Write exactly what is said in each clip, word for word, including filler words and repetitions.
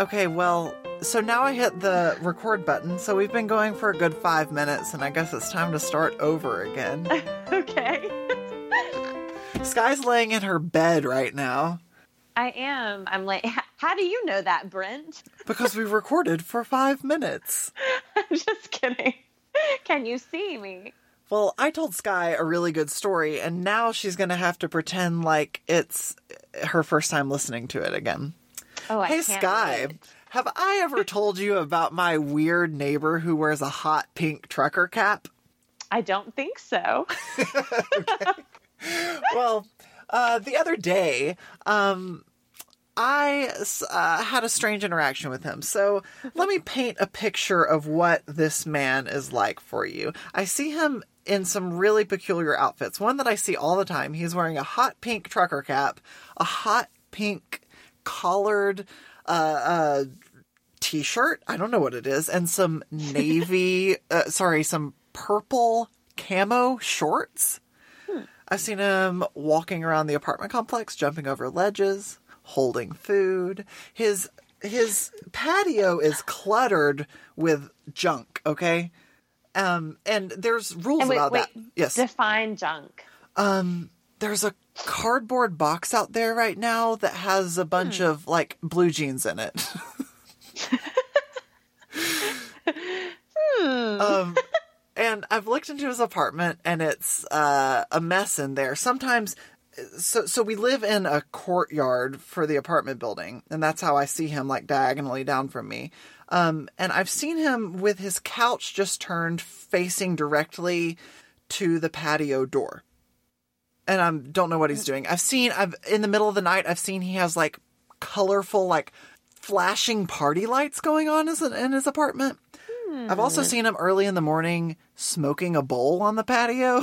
Okay, well, so now I hit the record button, so we've been going for a good five minutes, and I guess it's time to start over again. Okay. Skye's laying in her bed right now. I am. I'm like, how do you know that, Brent? Because we recorded for five minutes. I'm just kidding. Can you see me? Well, I told Skye a really good story, and now she's going to have to pretend like it's her first time listening to it again. Oh, I Hey, can't Skye, wait. Have I ever told you about my weird neighbor who wears a hot pink trucker cap? I don't think so. Okay. Well, uh, the other day, um, I uh, had a strange interaction with him. So let me paint a picture of what this man is like for you. I see him in some really peculiar outfits. One that I see all the time. He's wearing a hot pink trucker cap, a hot pink collared uh, uh, t-shirt. I don't know what it is. And some navy, uh, sorry, some purple camo shorts. I've seen him walking around the apartment complex, jumping over ledges, holding food. His his patio is cluttered with junk, okay? Um, and there's rules and wait, about wait, that. Yes. Define junk. Um, there's a cardboard box out there right now that has a bunch hmm. of, like, blue jeans in it. hmm. Um. And I've looked into his apartment, and it's uh, a mess in there. Sometimes, so so we live in a courtyard for the apartment building, and that's how I see him, like, diagonally down from me. Um, and I've seen him with his couch just turned facing directly to the patio door. And I don't know what he's doing. I've seen, I've in the middle of the night, I've seen he has, like, colorful, like, flashing party lights going on in his apartment. I've also seen him early in the morning smoking a bowl on the patio.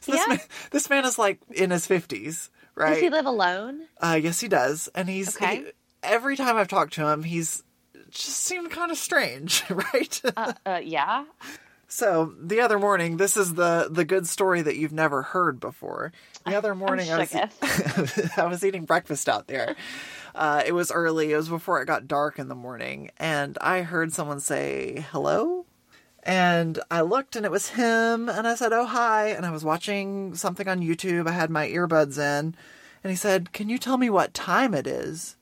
So this, yeah. man, this man is like in his fifties, right? Does he live alone? Uh, yes, he does. And he's okay. he, every time I've talked to him, he's just seemed kind of strange, right? uh, uh, yeah. So the other morning, this is the, the good story that you've never heard before. The other morning, I was, e- I was eating breakfast out there. Uh, it was early. It was before it got dark in the morning. And I heard someone say, hello. And I looked and it was him. And I said, oh, hi. And I was watching something on YouTube. I had my earbuds in. And he said, can you tell me what time it is?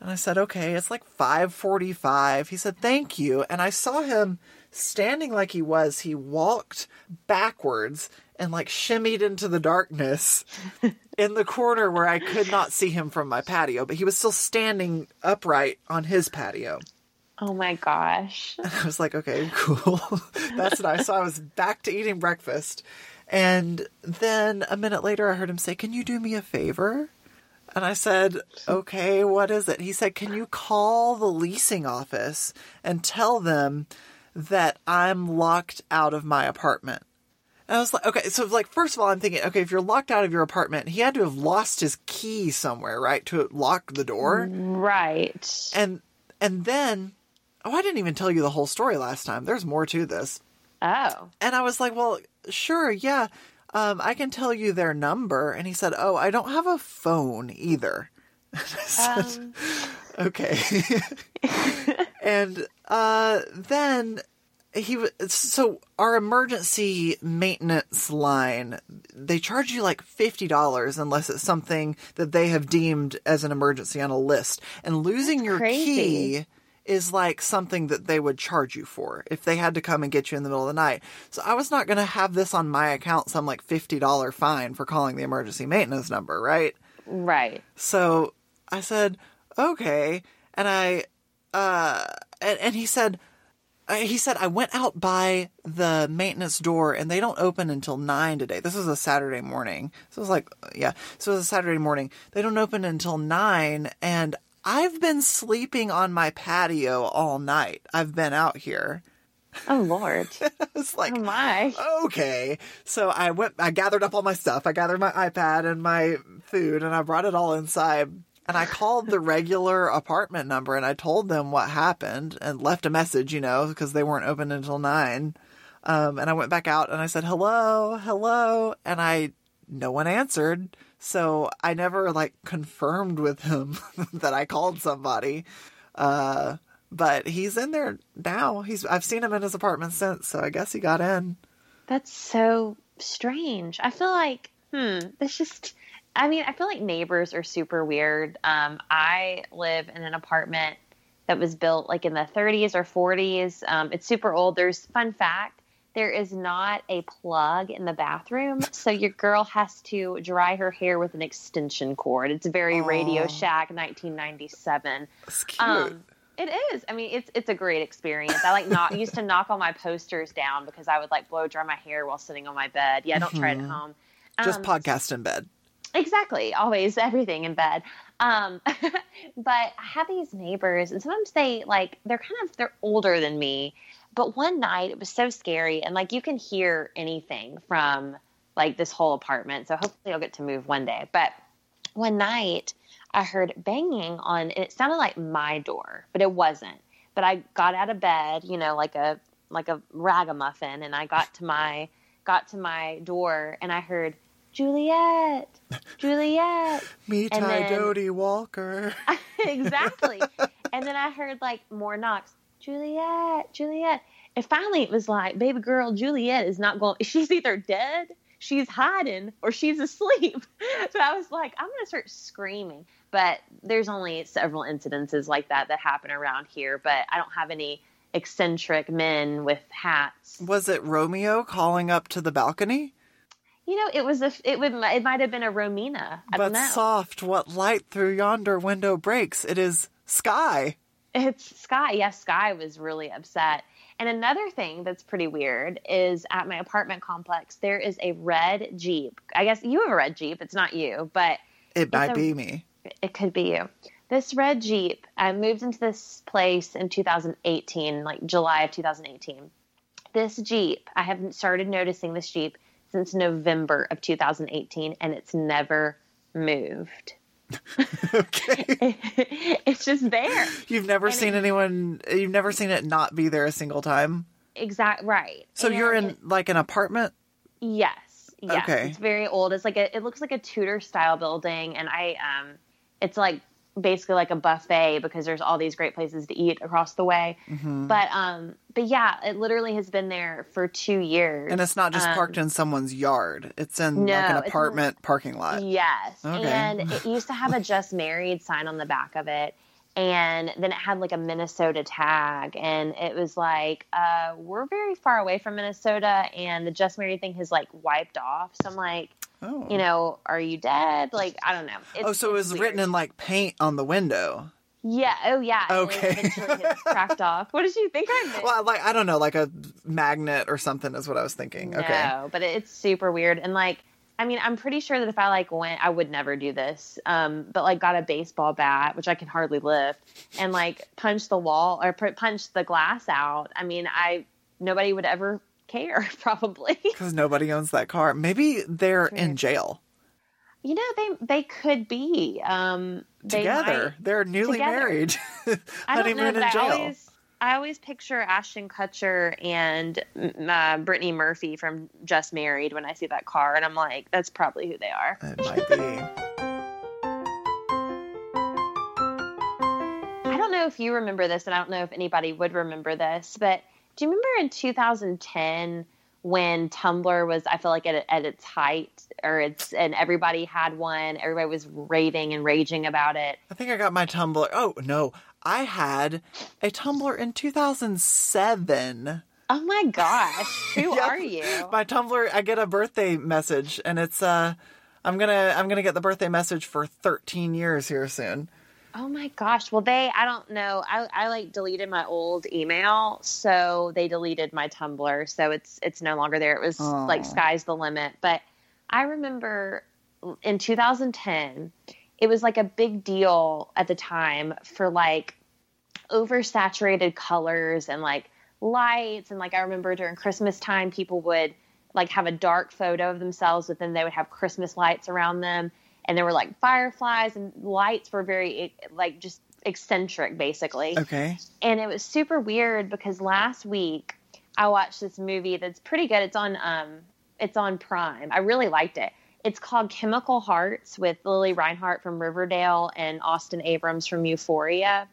And I said, okay, it's like five forty-five. He said, thank you. And I saw him standing like he was. He walked backwards and like shimmied into the darkness in the corner where I could not see him from my patio, but he was still standing upright on his patio. Oh my gosh. And I was like, okay, cool. That's nice. So I was back to eating breakfast. And then a minute later, I heard him say, can you do me a favor? And I said, okay, what is it? He said, can you call the leasing office and tell them that I'm locked out of my apartment? And I was like, okay, so like, first of all, I'm thinking, okay, if you're locked out of your apartment, he had to have lost his key somewhere, right? To lock the door. Right. And, and then, oh, I didn't even tell you the whole story last time. There's more to this. Oh. And I was like, well, sure. Yeah. Um, I can tell you their number. And he said, oh, I don't have a phone either. I said, um... okay. And, uh, then, He was, so our emergency maintenance line, they charge you like fifty dollars unless it's something that they have deemed as an emergency on a list. And losing That's your crazy. Key is like something that they would charge you for if they had to come and get you in the middle of the night. So I was not going to have this on my account, some like fifty dollars fine for calling the emergency maintenance number, right? Right. So I said, okay. And I, uh, and, and he said, He said, I went out by the maintenance door and they don't open until nine today. This was a Saturday morning. So it was like, yeah, so it was a Saturday morning. They don't open until nine and I've been sleeping on my patio all night. I've been out here. Oh, Lord. I was like, oh, my. Okay. So I went, I gathered up all my stuff. I gathered my iPad and my food and I brought it all inside. And I called the regular apartment number and I told them what happened and left a message, you know, because they weren't open until nine. Um, and I went back out and I said, hello, hello. And I, no one answered. So I never like confirmed with him that I called somebody. Uh, but he's in there now. He's I've seen him in his apartment since, so I guess he got in. That's so strange. I feel like, hmm, that's just... I mean, I feel like neighbors are super weird. Um, I live in an apartment that was built like in the thirties or forties. Um, it's super old. There's, fun fact, there is not a plug in the bathroom. So your girl has to dry her hair with an extension cord. It's very Aww. Radio Shack nineteen ninety-seven. It's cute. Um, it is. I mean, it's it's a great experience. I like not used to knock all my posters down because I would like blow dry my hair while sitting on my bed. Yeah, don't mm-hmm. try it at home. Um, Just podcast in bed. Exactly. Always everything in bed. Um, but I have these neighbors and sometimes they like, they're kind of, they're older than me, but one night it was so scary. And like, you can hear anything from like this whole apartment. So hopefully I'll get to move one day. But one night I heard banging on, and it sounded like my door, but it wasn't, but I got out of bed, you know, like a, like a ragamuffin. And I got to my, got to my door and I heard, Juliet, Juliet. Meet Ty Doty Walker. Exactly. And then I heard like more knocks. Juliet, Juliet. And finally it was like, baby girl, Juliet is not going. She's either dead, she's hiding, or she's asleep. So I was like, I'm going to start screaming. But there's only several incidences like that that happen around here. But I don't have any eccentric men with hats. Was it Romeo calling up to the balcony? You know, it was a, it would, it might have been a Romina. I don't know. But soft, what light through yonder window breaks? It is Skye. It's Skye. Yes, yeah, Skye was really upset. And another thing that's pretty weird is at my apartment complex, there is a red Jeep. I guess you have a red Jeep. It's not you, but it might a, be me. It could be you. This red Jeep, I moved into this place in two thousand eighteen, like July of two thousand eighteen. This Jeep, I haven't started noticing this Jeep since November of two thousand eighteen, and it's never moved. Okay. it, it's just there. You've never and seen it, anyone, you've never seen it not be there a single time. Exactly. Right. So and you're in it, like an apartment? Yes. Yes. Okay. It's very old. It's like, a, it looks like a Tudor style building. And I, um, it's like basically like a buffet because there's all these great places to eat across the way. Mm-hmm. But, um, But yeah, it literally has been there for two years. And it's not just um, parked in someone's yard. It's in no, like an apartment parking lot. Yes. Okay. And it used to have a just married sign on the back of it. And then it had like a Minnesota tag. And it was like, uh, we're very far away from Minnesota. And the just married thing has like wiped off. So I'm like, oh. you know, are you dead? Like, I don't know. It's, oh, so it was weird. Written in like paint on the window. Yeah. Oh, yeah. Okay. And eventually it's cracked off. What did you think I meant? Well, like I don't know, like a magnet or something is what I was thinking. No, okay. No, but it's super weird. And like, I mean, I'm pretty sure that if I like went, I would never do this. Um, but like, got a baseball bat, which I can hardly lift, and like punch the wall or punch the glass out. I mean, I nobody would ever care probably because nobody owns that car. Maybe they're in jail. You know, they they could be um, they together. Might. They're newly together. Married. I don't know. In I, jail. Always, I always picture Ashton Kutcher and uh, Brittany Murphy from Just Married when I see that car, and I'm like, that's probably who they are. It might be. I don't know if you remember this, and I don't know if anybody would remember this, but do you remember in two thousand ten? When Tumblr was, I feel like at, at its height, or it's, and everybody had one, everybody was raving and raging about it. I think I got my Tumblr. Oh no, I had a Tumblr in two thousand seven. Oh my gosh, who yep. are you? My Tumblr. I get a birthday message, and it's uh, I'm gonna I'm gonna get the birthday message for thirteen years here soon. Oh my gosh. Well, they, I don't know. I, I like deleted my old email. So they deleted my Tumblr. So it's, it's no longer there. It was Aww. Like sky's the limit. But I remember in two thousand ten, it was like a big deal at the time for like oversaturated colors and like lights. And like, I remember during Christmas time, people would like have a dark photo of themselves, but then they would have Christmas lights around them. And there were like fireflies and lights were very like just eccentric basically. Okay. And it was super weird because last week I watched this movie that's pretty good. It's on, um, it's on Prime. I really liked it. It's called Chemical Hearts with Lily Reinhart from Riverdale and Austin Abrams from Euphoria.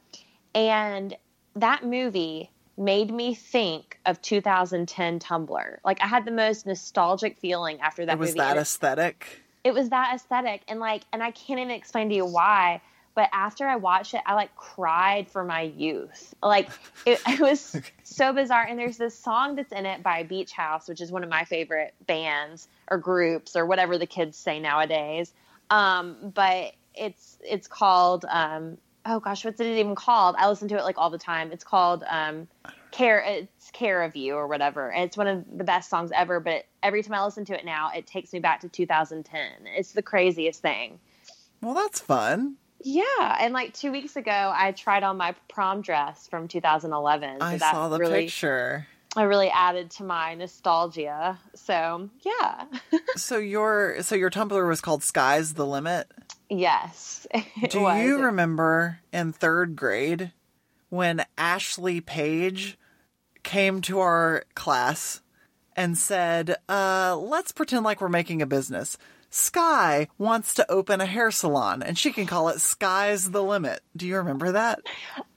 And that movie made me think of two thousand ten Tumblr. Like, I had the most nostalgic feeling after that movie. It was that aesthetic? It was that aesthetic. And, like, and I can't even explain to you why, but after I watched it, I, like, cried for my youth. Like, it, it was okay. so bizarre. And there's this song that's in it by Beach House, which is one of my favorite bands or groups or whatever the kids say nowadays. Um, but it's it's called... Um, oh gosh, what's it even called? I listen to it like all the time. It's called um, "Care." It's "Care of You" or whatever. And it's one of the best songs ever. But every time I listen to it now, it takes me back to two thousand ten. It's the craziest thing. Well, that's fun. Yeah, and like two weeks ago, I tried on my prom dress from two thousand eleven. So I that saw the really, picture. I really added to my nostalgia. So yeah. so your so your Tumblr was called "Sky's the Limit." Yes. Do was. you remember in third grade when Ashley Page came to our class and said, uh, let's pretend like we're making a business. Skye wants to open a hair salon and she can call it Sky's the Limit. Do you remember that?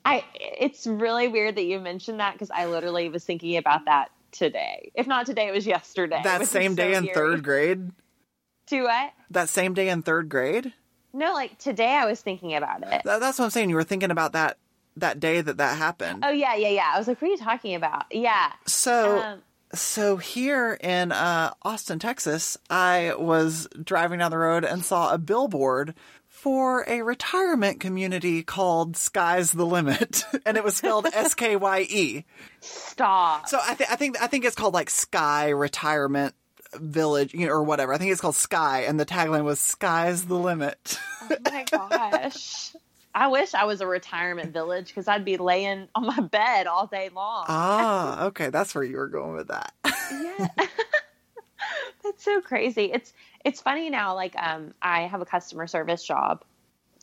I. It's really weird that you mentioned that because I literally was thinking about that today. If not today, it was yesterday. That same day so in eerie. third grade? Do what? That same day in third grade? No, like today I was thinking about it. That's what I'm saying. You were thinking about that that day that that happened. Oh, yeah, yeah, yeah. I was like, what are you talking about? Yeah. So um, so here in uh, Austin, Texas, I was driving down the road and saw a billboard for a retirement community called Sky's the Limit. And it was spelled S K Y E. Stop. So I, th- I think I think it's called like Sky Retirement Village, you know, or whatever. I think it's called Skye, and the tagline was "Sky's the Limit." Oh my gosh! I wish I was a retirement village because I'd be laying on my bed all day long. Ah, okay, that's where you were going with that. Yeah, that's so crazy. It's it's funny now. Like, um, I have a customer service job,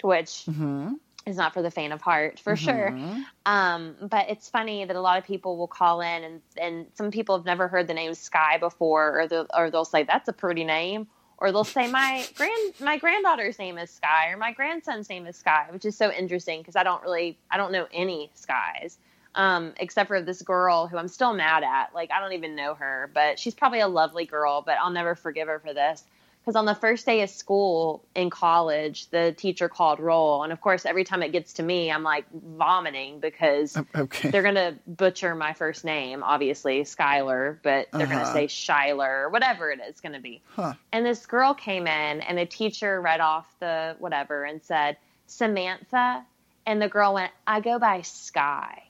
which mm-hmm. is not for the faint of heart, for mm-hmm. sure. Um, but it's funny that a lot of people will call in, and, and some people have never heard the name Skye before, or they'll, or they'll say, that's a pretty name. Or they'll say, my grand my granddaughter's name is Skye, or my grandson's name is Skye, which is so interesting because I don't really, I don't know any Skyes, um, except for this girl who I'm still mad at. Like, I don't even know her, but she's probably a lovely girl, but I'll never forgive her for this. Because on the first day of school in college, the teacher called roll. And, of course, every time it gets to me, I'm, like, vomiting because okay. they're going to butcher my first name, obviously, Skylar. But they're uh-huh. going to say Shyler or whatever it is going to be. Huh. And this girl came in, and the teacher read off the whatever and said, Samantha. And the girl went, I go by Skye.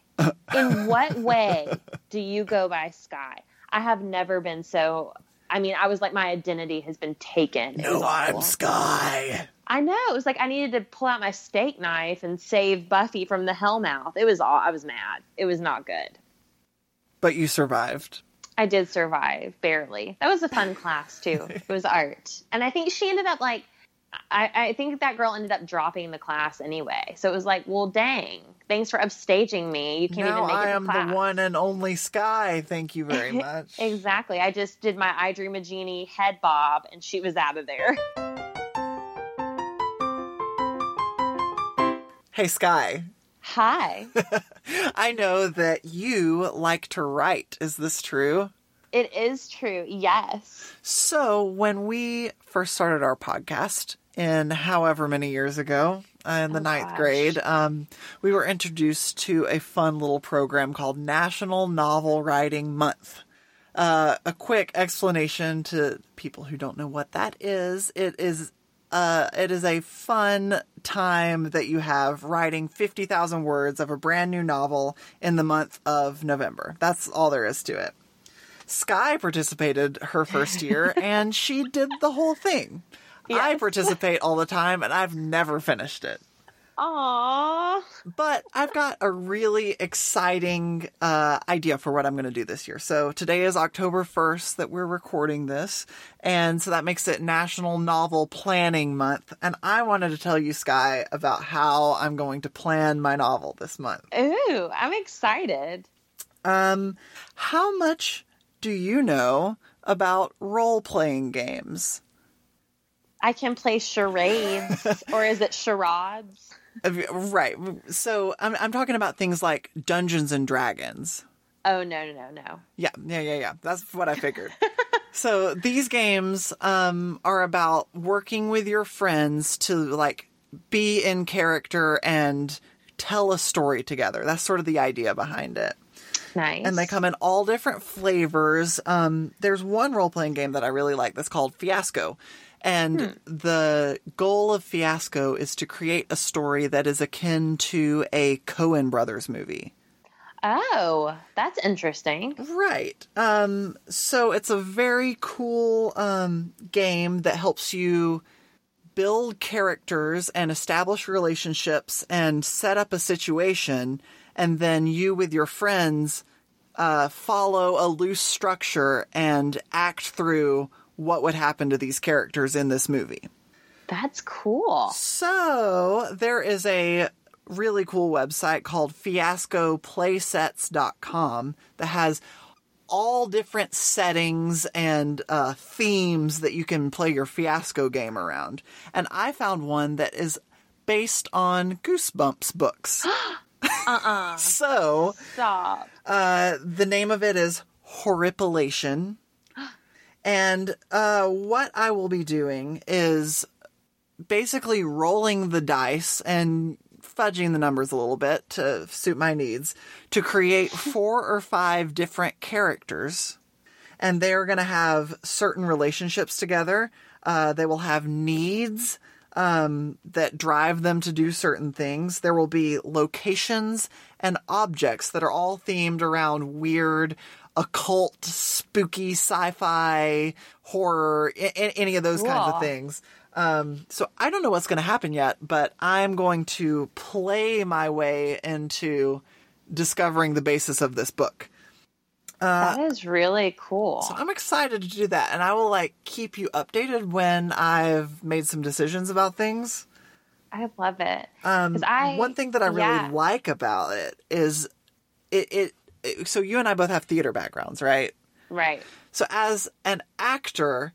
In what way do you go by Skye? I have never been so... I mean, I was like, my identity has been taken. No, I'm Skye. I know. It was like I needed to pull out my steak knife and save Buffy from the Hellmouth. It was all, I was mad. It was not good. But you survived. I did survive, barely. That was a fun class, too. It was art. And I think she ended up like, I, I think that girl ended up dropping the class anyway. So it was like, well, dang. Thanks for upstaging me. You can't no, even make I it to class. I am the one and only Skye. Thank you very much. Exactly. I just did my I Dream a Genie head bob, and she was out of there. Hey, Skye. Hi. I know that you like to write. Is this true? It is true. Yes. So when we first started our podcast in however many years ago... Uh, in the oh, ninth gosh. grade, um, we were introduced to a fun little program called National Novel Writing Month. Uh, a quick explanation to people who don't know what that is. It is, uh, it is a fun time that you have writing fifty thousand words of a brand new novel in the month of November. That's all there is to it. Skye participated her first year and she did the whole thing. Yes. I participate all the time, and I've never finished it. Aww. But I've got a really exciting uh, idea for what I'm going to do this year. So today is October first that we're recording this, and so that makes it National Novel Planning Month. And I wanted to tell you, Skye, about how I'm going to plan my novel this month. Ooh, I'm excited. Um, how much do you know about role-playing games? I can play charades, or is it charades? Right. So I'm I'm talking about things like Dungeons and Dragons. Oh, no, no, no. Yeah, yeah, yeah, yeah. That's what I figured. So these games um, are about working with your friends to, like, be in character and tell a story together. That's sort of the idea behind it. Nice. And they come in all different flavors. Um, there's one role-playing game that I really like that's called Fiasco. And hmm. the goal of Fiasco is to create a story that is akin to a Coen Brothers movie. Oh, that's interesting. Right. Um, so it's a very cool um, game that helps you build characters and establish relationships and set up a situation. And then you with your friends uh, follow a loose structure and act through what would happen to these characters in this movie. That's cool. So there is a really cool website called fiasco playsets dot com that has all different settings and uh, themes that you can play your Fiasco game around. And I found one that is based on Goosebumps books. uh-uh. So Stop. Uh, the name of it is Horripilation. And uh, what I will be doing is basically rolling the dice and fudging the numbers a little bit to suit my needs to create four or five different characters. And they're going to have certain relationships together. Uh, they will have needs um, that drive them to do certain things. There will be locations and objects that are all themed around weird, occult, spooky, sci-fi, horror, I- any of those cool. kinds of things. Um, so I don't know what's going to happen yet, but I'm going to play my way into discovering the basis of this book. Uh, that is really cool. So I'm excited to do that. And I will like keep you updated when I've made some decisions about things. I love it. Um, I, one thing that I really yeah. like about it is it, it, it, so you and I both have theater backgrounds, right? Right. So as an actor,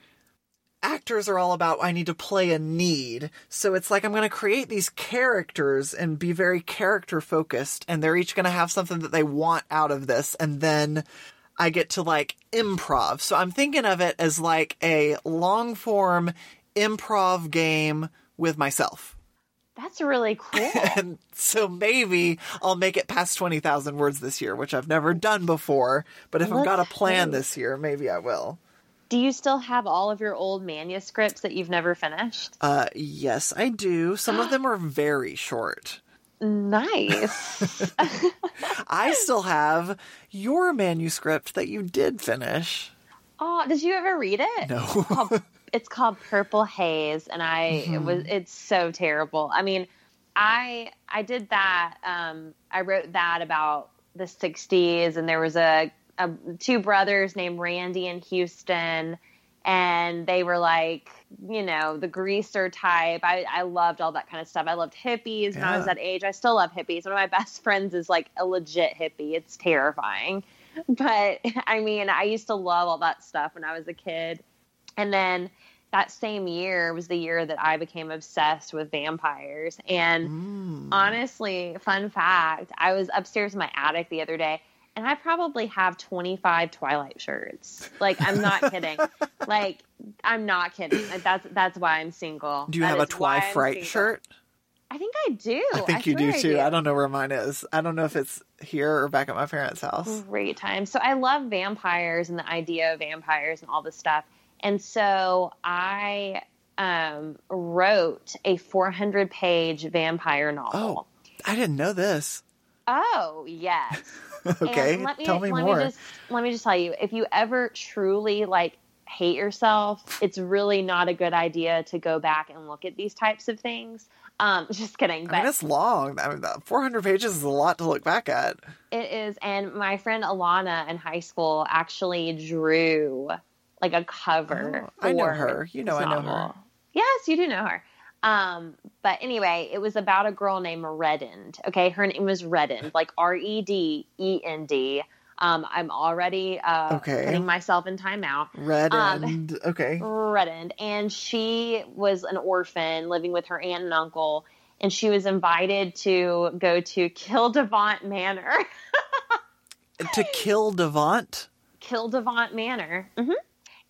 actors are all about, I need to play a need. So it's like, I'm going to create these characters and be very character focused. And they're each going to have something that they want out of this. And then I get to like improv. So I'm thinking of it as like a long form improv game with myself. That's really cool. And so maybe I'll make it past twenty thousand words this year, which I've never done before. But if Let's I've got a plan hope. This year, maybe I will. Do you still have all of your old manuscripts that you've never finished? Uh, yes, I do. Some of them are very short. Nice. I still have your manuscript that you did finish. Oh, did you ever read it? No. It's called, it's called Purple Haze, and I mm-hmm. it was it's so terrible. I mean, I I did that. Um, I wrote that about the sixties, and there was a. Uh, two brothers named Randy and Houston, and they were like, you know, the greaser type. I, I loved all that kind of stuff. I loved hippies yeah. when I was that age. I still love hippies. One of my best friends is like a legit hippie. It's terrifying. But I mean, I used to love all that stuff when I was a kid. And then that same year was the year that I became obsessed with vampires. And mm. honestly, fun fact, I was upstairs in my attic the other day, and I probably have twenty-five Twilight shirts. Like, I'm not kidding. Like, I'm not kidding. Like, that's that's why I'm single. Do you that have a Twi Fright shirt? I think I do. I think I you do, I too. Do. I don't know where mine is. I don't know if it's here or back at my parents' house. Great time. So I love vampires and the idea of vampires and all this stuff. And so I um, wrote a four hundred page vampire novel. Oh, I didn't know this. Oh, yes. Okay, and let me, tell me let more. Me just, let me just tell you, if you ever truly, like, hate yourself, it's really not a good idea to go back and look at these types of things. Um, just kidding. But I mean, it's long. I mean, four hundred pages is a lot to look back at. It is, and my friend Alana in high school actually drew, like, a cover. Oh, for I know her. You know I know her. Yes, you do know her. Um, but anyway, it was about a girl named Redend. Okay. Her name was Redend, like R E D E N D. Um, I'm already, uh, okay. putting myself in timeout. Redend. Um, okay. Redend. And she was an orphan living with her aunt and uncle. and she was invited to go to Killdavont Manor. To Killdavont? Killdavont Manor. Mm-hmm.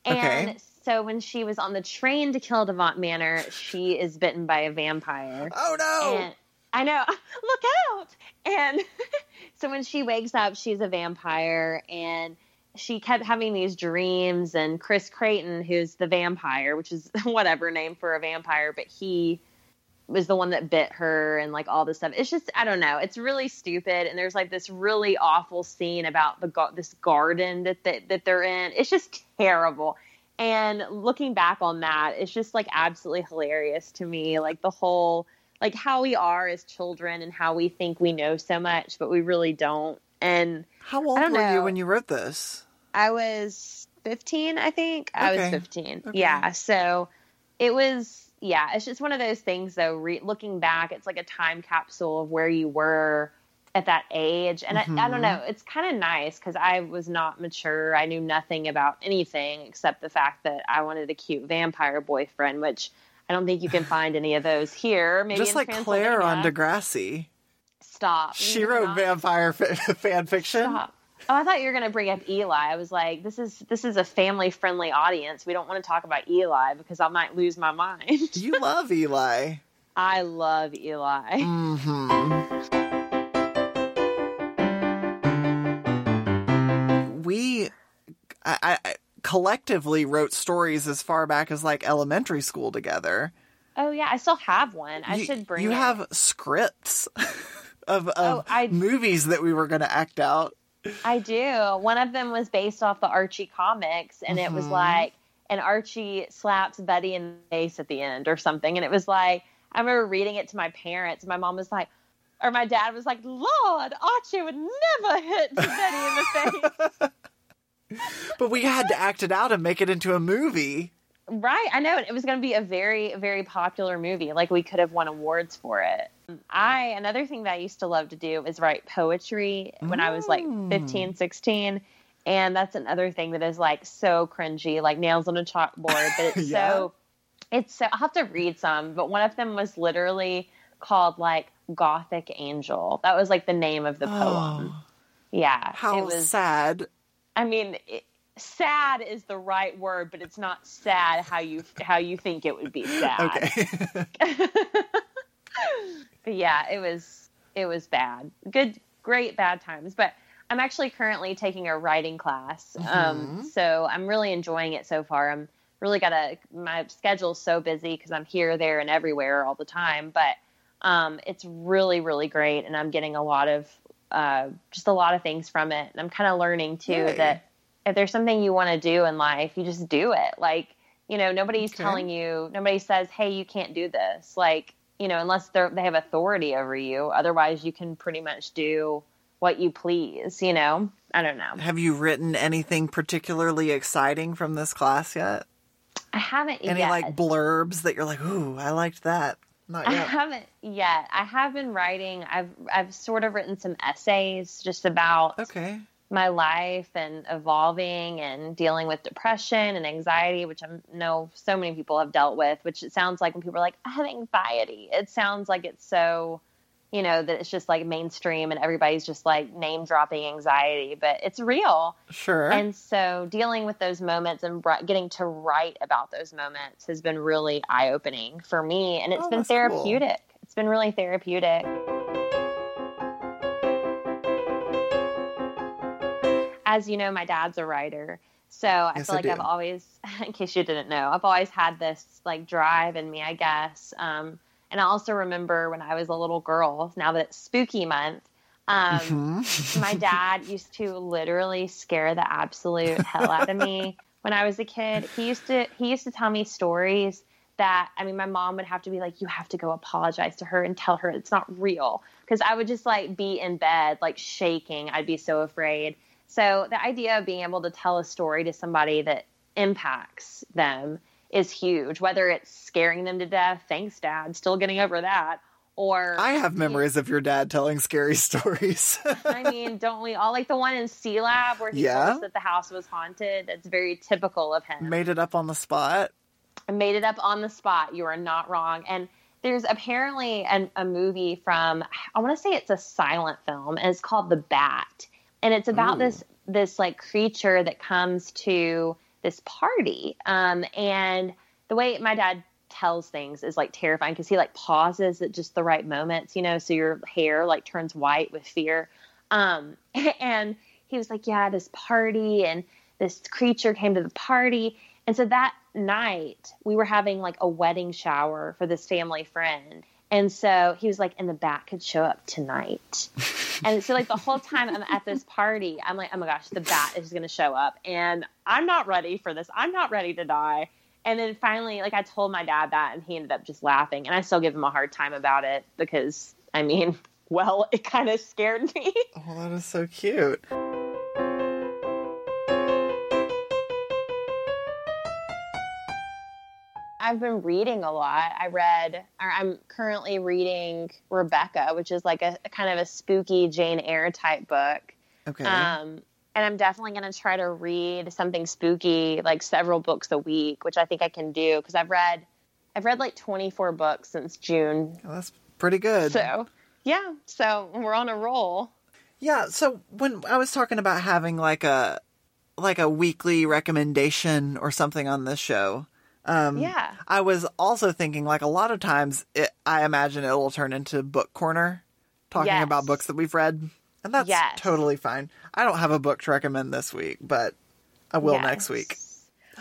And okay. So when she was on the train to Killdavont Manor, she is bitten by a vampire. Oh, no! And, I know. Look out! And so when she wakes up, she's a vampire, and she kept having these dreams, and Chris Crayton, who's the vampire, which is whatever name for a vampire, but he was the one that bit her and, like, all this stuff. It's just, I don't know. It's really stupid, and there's, like, this really awful scene about the go- this garden that, that that they're in. It's just terrible. And looking back on that, it's just, like, absolutely hilarious to me. Like, the whole, like, how we are as children and how we think we know so much, but we really don't. And how old were know. you when you wrote this? I was fifteen, I think. Okay. I was fifteen. Okay. Yeah. So it was, yeah, it's just one of those things, though. Re- looking back, it's like a time capsule of where you were at that age. And mm-hmm. I, I don't know. It's kind of nice because I was not mature. I knew nothing about anything except the fact that I wanted a cute vampire boyfriend, which I don't think you can find any of those here. Maybe just like Claire on Degrassi. Stop. She wrote not. vampire f- fan fiction. Stop. Oh, I thought you were going to bring up Eli. I was like, this is this is a family-friendly audience. We don't want to talk about Eli because I might lose my mind. You love Eli. I love Eli. Mm-hmm. We I, I, collectively wrote stories as far back as, like, elementary school together. Oh, yeah. I still have one. I you, should bring You it. have scripts. Of, of oh, I, movies that we were going to act out. I do. One of them was based off the Archie comics, and mm-hmm. it was like an Archie slaps Buddy in the face at the end or something. And it was like, I remember reading it to my parents. My mom was like, or my dad was like, Lord, Archie would never hit Buddy in the face. But we had to act it out and make it into a movie. Right. I know. It was going to be a very, very popular movie. Like, we could have won awards for it. I, another thing that I used to love to do is write poetry when mm. I was like fifteen, sixteen. And that's another thing that is, like, so cringy, like nails on a chalkboard, but it's yeah. so, it's so, I'll have to read some, but one of them was literally called, like, Gothic Angel. That was, like, the name of the poem. Oh. Yeah. How it was, sad. I mean, it, sad is the right word, but it's not sad how you how you think it would be sad. Okay. But yeah, it was it was bad. Good, great, bad times. But I'm actually currently taking a writing class, mm-hmm. um, so I'm really enjoying it so far. I'm really got a my schedule's so busy because I'm here, there, and everywhere all the time. But um, it's really, really great, and I'm getting a lot of uh, just a lot of things from it. And I'm kind of learning too Yay. that. If there's something you want to do in life, you just do it. Like, you know, nobody's okay. telling you, nobody says, hey, you can't do this. Like, you know, unless they have authority over you. Otherwise, you can pretty much do what you please, you know? I don't know. Have you written anything particularly exciting from this class yet? I haven't Any, yet. Any, like, blurbs that you're like, ooh, I liked that. Not yet. I haven't yet. I have been writing. I've I've sort of written some essays just about... Okay. my life and evolving and dealing with depression and anxiety, which I know so many people have dealt with, which it sounds like when people are like, I have anxiety, it sounds like it's so, you know, that it's just like mainstream and everybody's just like name dropping anxiety, but it's real. Sure. And so dealing with those moments and getting to write about those moments has been really eye opening for me. And it's oh, been therapeutic. Cool. It's been really therapeutic. As you know, my dad's a writer, so I yes, feel like I I've always, in case you didn't know, I've always had this, like, drive in me, I guess. Um, and I also remember when I was a little girl, now that it's spooky month, um, mm-hmm. my dad used to literally scare the absolute hell out of me when I was a kid. He used to, he used to tell me stories that, I mean, my mom would have to be like, you have to go apologize to her and tell her it's not real. Because I would just, like, be in bed, like, shaking. I'd be so afraid. So the idea of being able to tell a story to somebody that impacts them is huge, whether it's scaring them to death. Thanks, Dad. Still getting over that. Or I have memories you, of your dad telling scary stories. I mean, don't we all? Like the one in C Lab where he yeah. told us that the house was haunted. That's very typical of him. Made it up on the spot. I made it up on the spot. You are not wrong. And There's apparently an, a movie from, I want to say it's a silent film, and it's called The Bat. And it's about Ooh. this this like creature that comes to this party. Um, and the way my dad tells things is like terrifying, because he like pauses at just the right moments, you know, so your hair like turns white with fear. Um, and he was like, yeah, this party and this creature came to the party. And so that night we were having like a wedding shower for this family friend. And so he was like, and the bat could show up tonight. And so like the whole time I'm at this party, I'm like, oh my gosh, the bat is going to show up. And I'm not ready for this. I'm not ready to die. And then finally, like I told my dad that, and he ended up just laughing. And I still give him a hard time about it because, I mean, well, it kind of scared me. Oh, that is so cute. I've been reading a lot. I read, or I'm currently reading Rebecca, which is like a, a kind of a spooky Jane Eyre type book. Okay. Um, and I'm definitely going to try to read something spooky, like several books a week, which I think I can do. Cause I've read, I've read like twenty-four books since June. Oh, that's pretty good. So yeah. So we're on a roll. Yeah. So when I was talking about having like a, like a weekly recommendation or something on this show, Um, yeah. I was also thinking, like, a lot of times, it, I imagine it will turn into book corner, talking yes. about books that we've read. And that's yes. totally fine. I don't have a book to recommend this week, but I will yes. next week.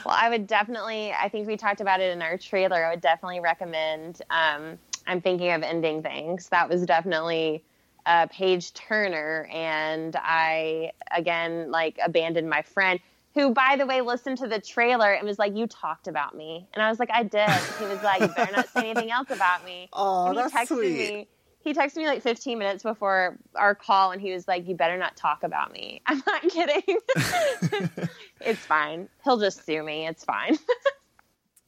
Well, I would definitely, I think we talked about it in our trailer, I would definitely recommend um, I'm Thinking of Ending Things. That was definitely a page turner. And I, again, like, abandoned my friend, who, by the way, listened to the trailer and was like, you talked about me. And I was like, I did. He was like, you better not say anything else about me. Oh, that's texted sweet. Me, he texted me like fifteen minutes before our call, and he was like, you better not talk about me. I'm not kidding. It's fine. He'll just sue me. It's fine.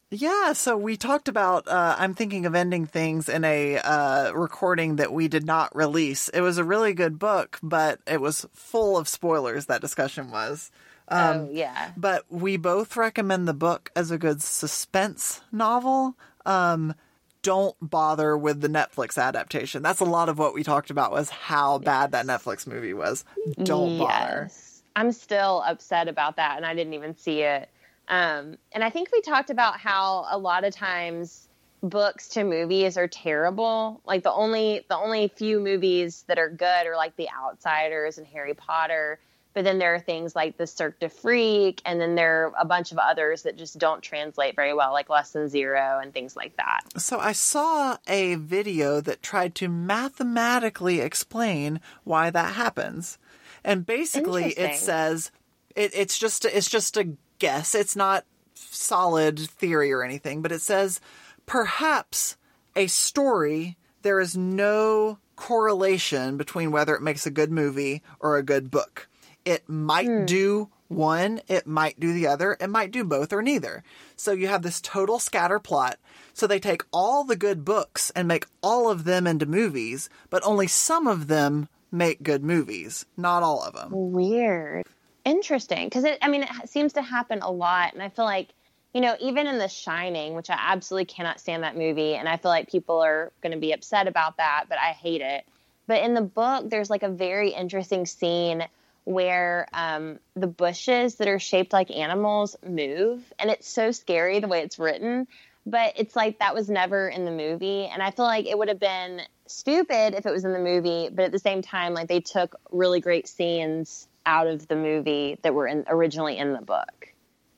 Yeah, so we talked about uh, I'm Thinking of Ending Things in a uh, recording that we did not release. It was a really good book, but it was full of spoilers, that discussion was. Um, oh, yeah. But we both recommend the book as a good suspense novel. Um, don't bother with the Netflix adaptation. That's a lot of what we talked about, was how yes. bad that Netflix movie was. Don't yes. bother. I'm still upset about that, and I didn't even see it. Um, and I think we talked about how a lot of times books to movies are terrible. Like the only the only few movies that are good are like The Outsiders and Harry Potter. But then there are things like the Cirque de Freak, and then there are a bunch of others that just don't translate very well, like Less Than Zero and things like that. So I saw a video that tried to mathematically explain why that happens. And basically it says it, it's just it's just a guess. It's not solid theory or anything, but it says perhaps a story, there is no correlation between whether it makes a good movie or a good book. It might hmm. do one, it might do the other, it might do both or neither. So you have this total scatter plot. So they take all the good books and make all of them into movies, but only some of them make good movies, not all of them. Weird. Interesting. Because, it, I mean, it seems to happen a lot. And I feel like, you know, even in The Shining, which I absolutely cannot stand that movie, and I feel like people are going to be upset about that, but I hate it. But in the book, there's like a very interesting scene where um, the bushes that are shaped like animals move. And it's so scary the way it's written. But it's like that was never in the movie. And I feel like it would have been stupid if it was in the movie. But at the same time, like they took really great scenes out of the movie that were in, originally in the book.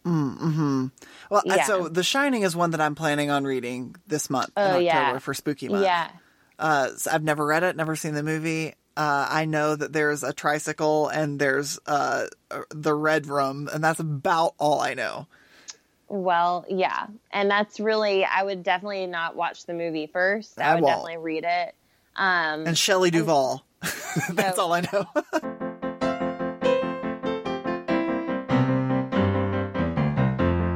Mm-hmm. Well, yeah. So The Shining is one that I'm planning on reading this month oh, in October yeah. for Spooky Month. Yeah. Uh, so I've never read it, never seen the movie. Uh, I know that there's a tricycle and there's uh, the Red Room, and that's about all I know. Well, yeah. And that's really, I would definitely not watch the movie first. I, I would won't. definitely read it. Um, and Shelley Duvall. And... that's so... all I know.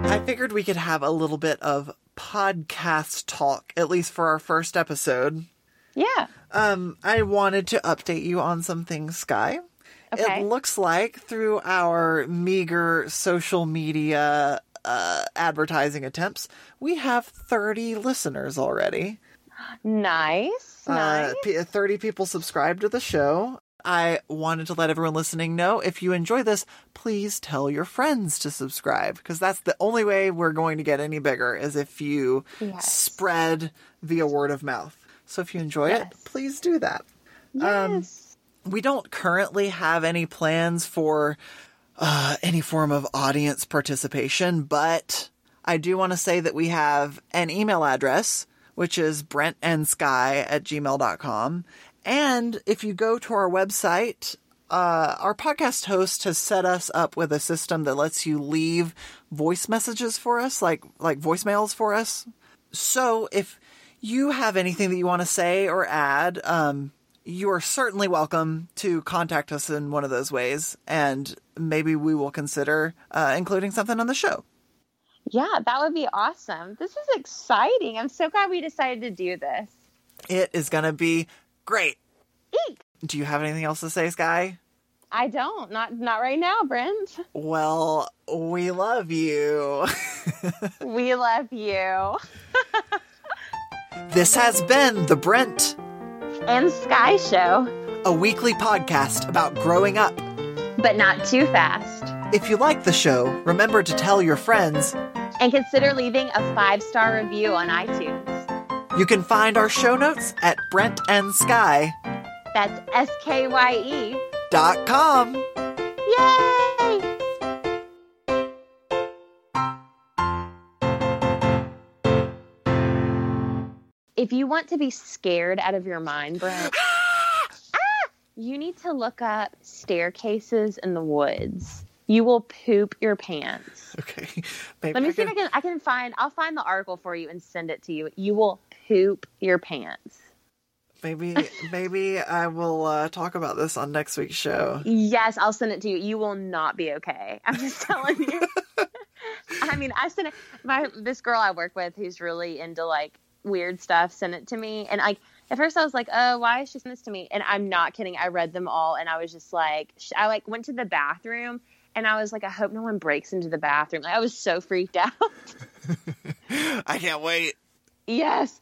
I figured we could have a little bit of podcast talk, at least for our first episode. Yeah. Um, I wanted to update you on some things, Skye. Okay. It looks like through our meager social media uh, advertising attempts, we have thirty listeners already. Nice. Uh, nice. thirty people subscribe to the show. I wanted to let everyone listening know, if you enjoy this, please tell your friends to subscribe, because that's the only way we're going to get any bigger, is if you yes. spread via word of mouth. So if you enjoy yes. it, please do that. Yes. Um, we don't currently have any plans for uh, any form of audience participation, but I do want to say that we have an email address, which is brent and skye at gmail dot com. And if you go to our website, uh, our podcast host has set us up with a system that lets you leave voice messages for us, like like voicemails for us. So if you have anything that you want to say or add, um, you are certainly welcome to contact us in one of those ways. And maybe we will consider uh, including something on the show. Yeah, that would be awesome. This is exciting. I'm so glad we decided to do this. It is going to be great. Eek. Do you have anything else to say, Skye? I don't. Not not right now, Brent. Well, we love you. We love you. This has been the Brent and Skye Show, a weekly podcast about growing up, but not too fast. If you like the show, remember to tell your friends and consider leaving a five-star review on iTunes. You can find our show notes at Brent and Skye. That's S K Y E dot com. Yay! If you want to be scared out of your mind, Brent, ah! Ah! you need to look up staircases in the woods. You will poop your pants. Okay. Maybe Let me I see can... if I can. I can find. I'll find the article for you and send it to you. You will. Poop your pants. Maybe maybe I will uh, talk about this on next week's show. Yes, I'll send it to you. You will not be okay. I'm just telling you. I mean, I sent it. My, this girl I work with who's really into, like, weird stuff sent it to me. And, like, at first I was like, oh, why is she sending this to me? And I'm not kidding. I read them all. And I was just like, I, like, went to the bathroom. And I was like, I hope no one breaks into the bathroom. Like, I was so freaked out. I can't wait. Yes.